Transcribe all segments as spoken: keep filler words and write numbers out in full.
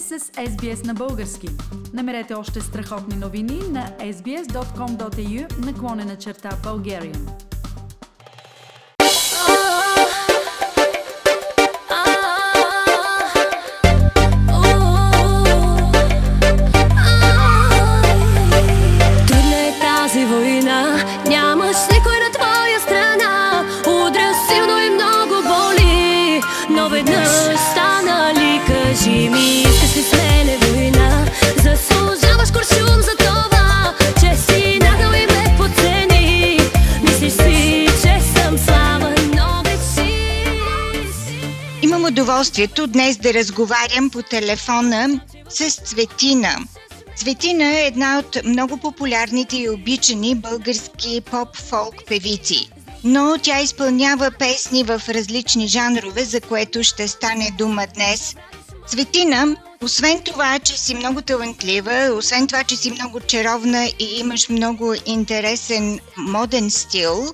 сте с Ес Би Ес на български. Намерете още страхотни новини на ес би ес точка ком точка ей ю наклонена черта Bulgarian. Имам удоволствието днес да разговарям по телефона с Цветина. Цветина е една от много популярните и обичани български поп-фолк певици. Но тя изпълнява песни в различни жанрове, за което ще стане дума днес. Цветина, освен това, че си много талантлива, освен това, че си много чаровна и имаш много интересен моден стил,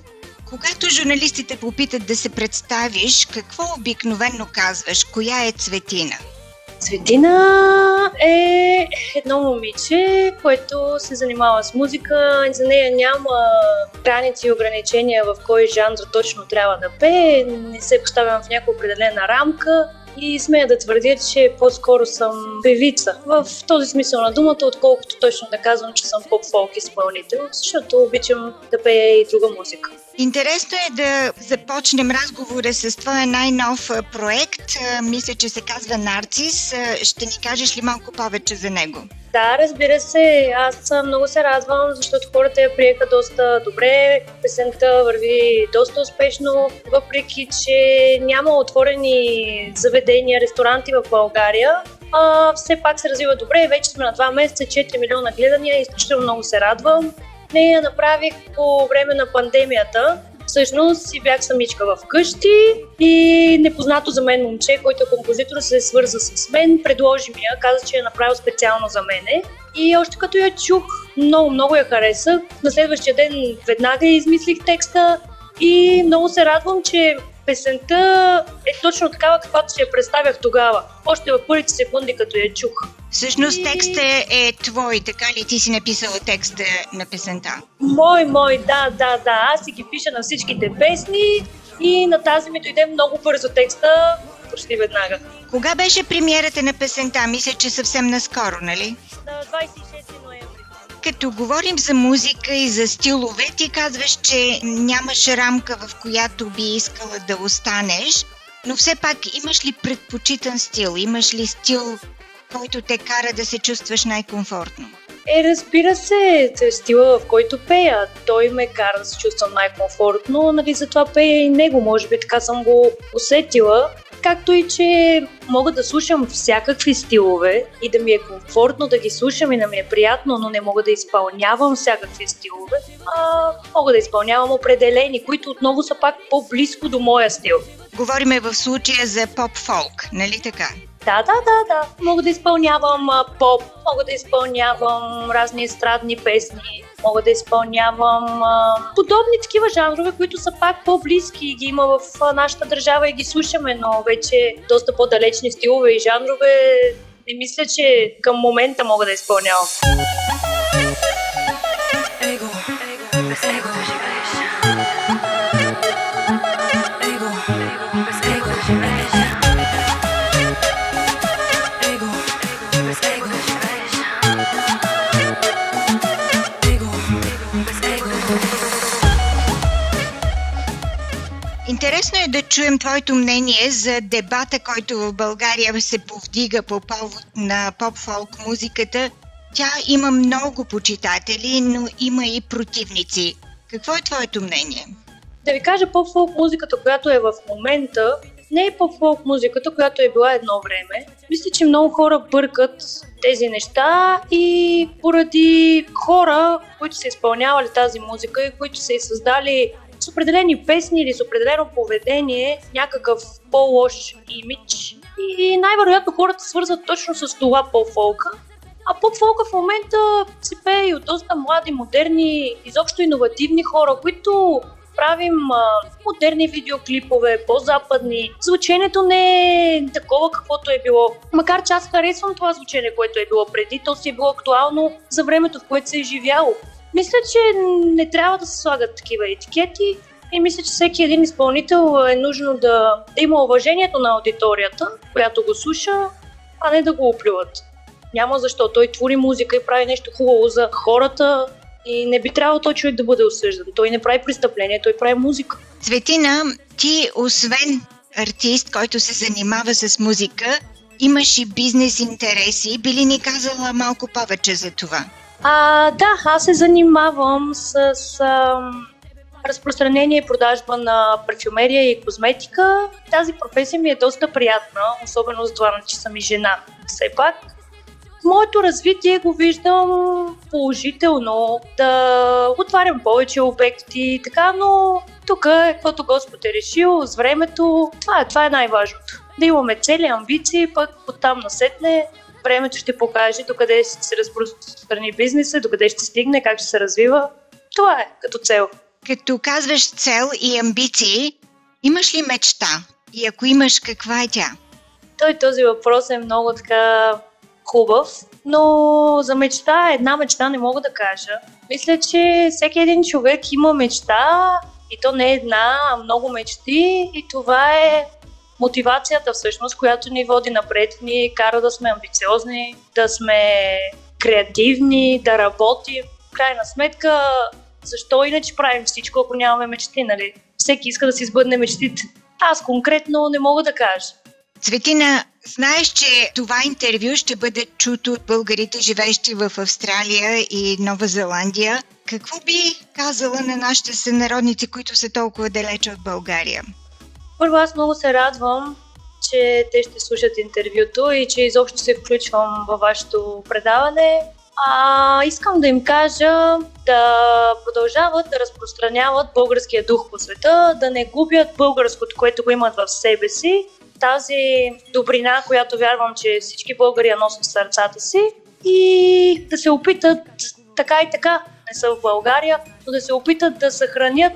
когато журналистите попитат да се представиш, какво обикновено казваш? Коя е Цветина? Цветина е едно момиче, което се занимава с музика. За нея няма граници и ограничения в кой жанр точно трябва да пее. Не се поставям в някаква определена рамка и смея да твърдя, че по-скоро съм певица. В този смисъл на думата, отколкото точно да казвам, че съм поп-фолк изпълнител, защото обичам да пея и друга музика. Интересно е да започнем разговора с твоя най-нов проект. Мисля, че се казва Нарцис. Ще ни кажеш ли малко повече за него? Да, разбира се. Аз много се радвам, защото хората я приеха доста добре. Песента върви доста успешно, въпреки че няма отворени заведения, ресторанти в България. А, все пак се развива добре. Вече сме на два месеца, четири милиона гледания. Изключително много се радвам. Не я направих по време на пандемията. Всъщност си бях самичка в къщи и непознато за мен момче, който е композитор, се свърза с мен, предложи ми я, каза, че я направил специално за мене. И още като я чух, много-много я харесах. На следващия ден веднага измислих текста и много се радвам, че песента е точно такава, каквато си я представях тогава, още в първите секунди, като я чух. Всъщност текстът е твой, така ли? Ти си написала текста на песента? Мой, мой, да, да, да. Аз си ги пиша на всичките песни и на тази ми дойде много бързо текста, почти веднага. Кога беше премиерата на песента? Мисля, че съвсем наскоро, нали? На двайсет и шести ноември. Като говорим за музика и за стилове, ти казваш, че нямаш рамка, в която би искала да останеш, но все пак имаш ли предпочитан стил? Имаш ли стил, който те кара да се чувстваш най-комфортно? Е, разбира се, стила, в който пея. Той ме кара да се чувствам най-комфортно, нали, затова пея и него, може би така съм го усетила. Както и, че мога да слушам всякакви стилове и да ми е комфортно да ги слушам и да ми е приятно, но не мога да изпълнявам всякакви стилове, а мога да изпълнявам определени, които отново са пак по-близко до моя стил. Говориме в случая за поп-фолк, нали така? Да, да, да, да. Мога да изпълнявам а, поп, мога да изпълнявам разни естрадни песни, мога да изпълнявам а, подобни такива жанрове, които са пак по-близки и ги има в а, нашата държава и ги слушаме, но вече доста по-далечни стилове и жанрове не мисля, че към момента мога да изпълнявам. Его, его, без его да живееш. Его, его, без его да живееш. Интересно е да чуем твоето мнение за дебата, който в България се повдига по повод на поп-фолк музиката. Тя има много почитатели, но има и противници. Какво е твоето мнение? Да ви кажа, поп-фолк музиката, която е в момента, не е поп-фолк музиката, която е била едно време. Мисля, че много хора бъркат тези неща и поради хора, които са изпълнявали тази музика и които са и създали с определени песни или с определено поведение някакъв по-лош имидж. И най-вероятно хората свързват точно с това поп-фолка. А поп-фолка в момента се пее и от доста млади, модерни, изобщо иновативни хора, които правим модерни видеоклипове, по-западни. Звучението не е такова, каквото е било. Макар че аз харесвам това звучение, което е било преди, то си е било актуално за времето, в което се е живяло. Мисля, че не трябва да се слагат такива етикети и мисля, че всеки един изпълнител е нужно да, да има уважението на аудиторията, която го слуша, а не да го оплюват. Няма защо. Той твори музика и прави нещо хубаво за хората и не би трябвало той човек да бъде осъждан. Той не прави престъпление, той прави музика. Цветина, ти освен артист, който се занимава с музика, имаш и бизнес интереси. Би ли ни казала малко повече за това? А, да, аз се занимавам с ам, разпространение и продажба на парфюмерия и козметика. Тази професия ми е доста приятна, особено за това, че съм и жена. Все пак, моето развитие го виждам положително, да отварям повече обекти, така, но тук е каквото Господ е решил с времето. Това е, това е най-важното. Да имаме цели, амбиции, пък оттам насетне времето ще покаже докъде ще се разпространи бизнеса, докъде ще стигне, как ще се развива. Това е като цел. Като казваш цел и амбиции, имаш ли мечта? И ако имаш, каква е тя? Той този въпрос е много така хубав, но за мечта, една мечта не мога да кажа. Мисля, че всеки един човек има мечта и то не е една, а много мечти и това е мотивацията всъщност, която ни води напред, ни кара да сме амбициозни, да сме креативни, да работим. В крайна сметка, защо иначе правим всичко, ако нямаме мечти, нали? Всеки иска да си сбъдне мечтите. Аз конкретно не мога да кажа. Цветина, знаеш, че това интервю ще бъде чуто от българите, живеещи в Австралия и Нова Зеландия. Какво би казала на нашите сънародници, които са толкова далече от България? Първо, аз много се радвам, че те ще слушат интервюто и че изобщо се включвам във вашето предаване. А, искам да им кажа да продължават да разпространяват българския дух по света, да не губят българското, което го имат в себе си, тази добрина, която вярвам, че всички българи я носят в сърцата си и да се опитат, така и така не са в България, но да се опитат да съхранят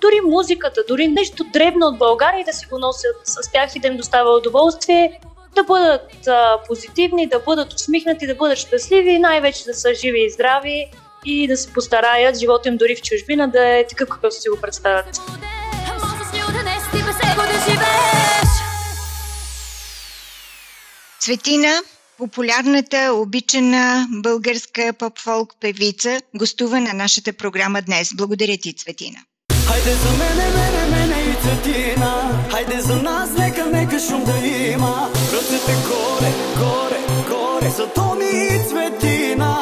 дори музиката, дори нещо дребно от България и да си го носят с тях и да им доставя удоволствие, да бъдат а, позитивни, да бъдат усмихнати, да бъдат щастливи и най-вече да са живи и здрави и да се постараят живота им дори в чужбина да е такъв, какъв си го представят. Цветина, популярната, обичана българска поп-фолк певица, гостува на нашата програма днес. Благодаря ти, Цветина. Хайде за мене, мене, мене и Цветина. Хайде за нас, нека, нека шум да има. Ръцете горе, горе, горе за Тони и Цветина.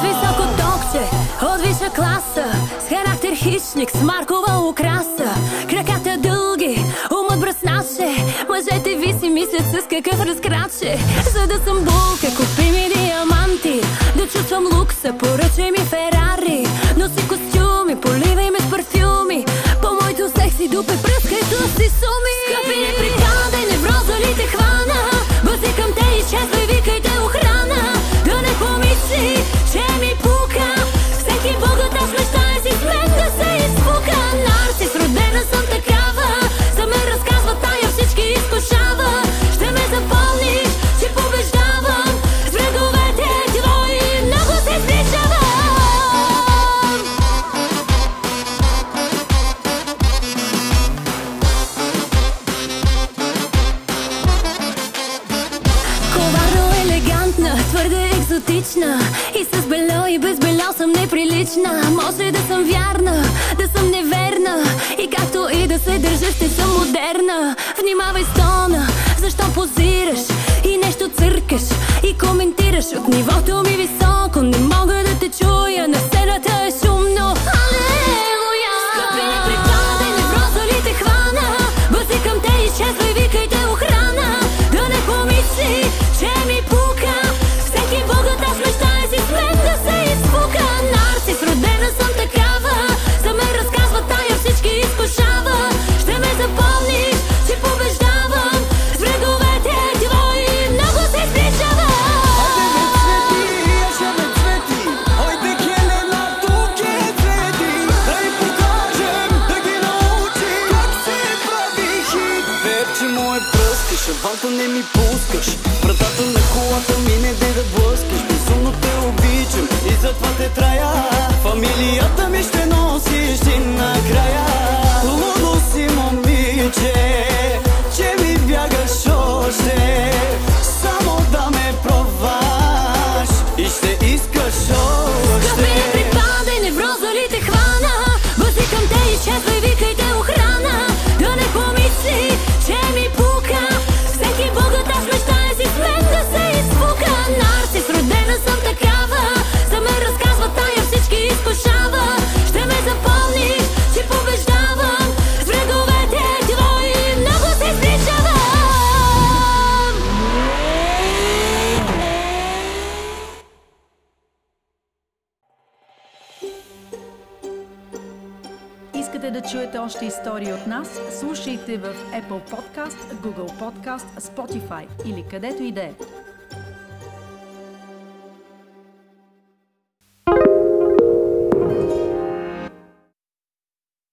С високо токче, от висша класа, с характер хищник, с Маркова украса. Краката дълги, умът бръснаше, мъжете ви си мислят с какъв разкраче. За да съм булка, купи ми диаманти, да чувствам лукса, поръчай ми Ферари. Носи костюми, поливай ме с парфюми, по моето секси дупе пръскай си суми. Скъпи, не припадай, неврозолите хвана, бъзи към те, изчезвай, викайте охрана. Да не помисли, че ми пука, всеки богаташ мечтае си смет да се изпука. Нарцис, родена съм такава, за мен разказва тая, всички изкушава. Ще ме запомниш, че побеждавам, с враговете твои много се сближавам. И с бельо и без бельо съм неприлична. Може да съм вярна, да съм неверна, и както и да се държа, ще съм модерна. Внимавай стона, защо позираш и нещо църкаш и коментираш. От нивото ми високо не мога да те чуя, на сцената е шумно. Алелуя! Скъпи, не припадай, неврозолите хвана, бъзи към те, изчезвай, викайте охрана. Да не помисли, че ми пука, всеки богаташ мечтае си смет да се изпука. Нарцис, родена съм такава, за мен разказва тая, всички изкушава. Ще ме запомниш, че побеждавам, с враговете твои много се сближавам. Хайде ме цвети, ще ме цвети, ойде келе на тук е цвети. пускаш, аванта не ми пускаш. Вратата на колата ми не дей да блъскаш. Безумно те обичам и затова те трая. Фамилията ми ще носиш ти накрая. Лудо си, момиче, че ми бягаш още. Само да ме пробваш и ще искаш още. Към мене припаде, невроза ли те хвана? Възикам те, изчезвай, викайте охрана. Да не помисли, че ми пука. Всеки богат, аз мечтая си смет да се изпука. Нарцис, родена съм такава. За мен разказва тая, всички изкушава. Ще ме запомниш, че побеждавам. С вредовете твои много се изличавам. Искате да чуете още истории от нас? Слушайте в Apple Podcast, Google Podcast, Spotify или където и да е.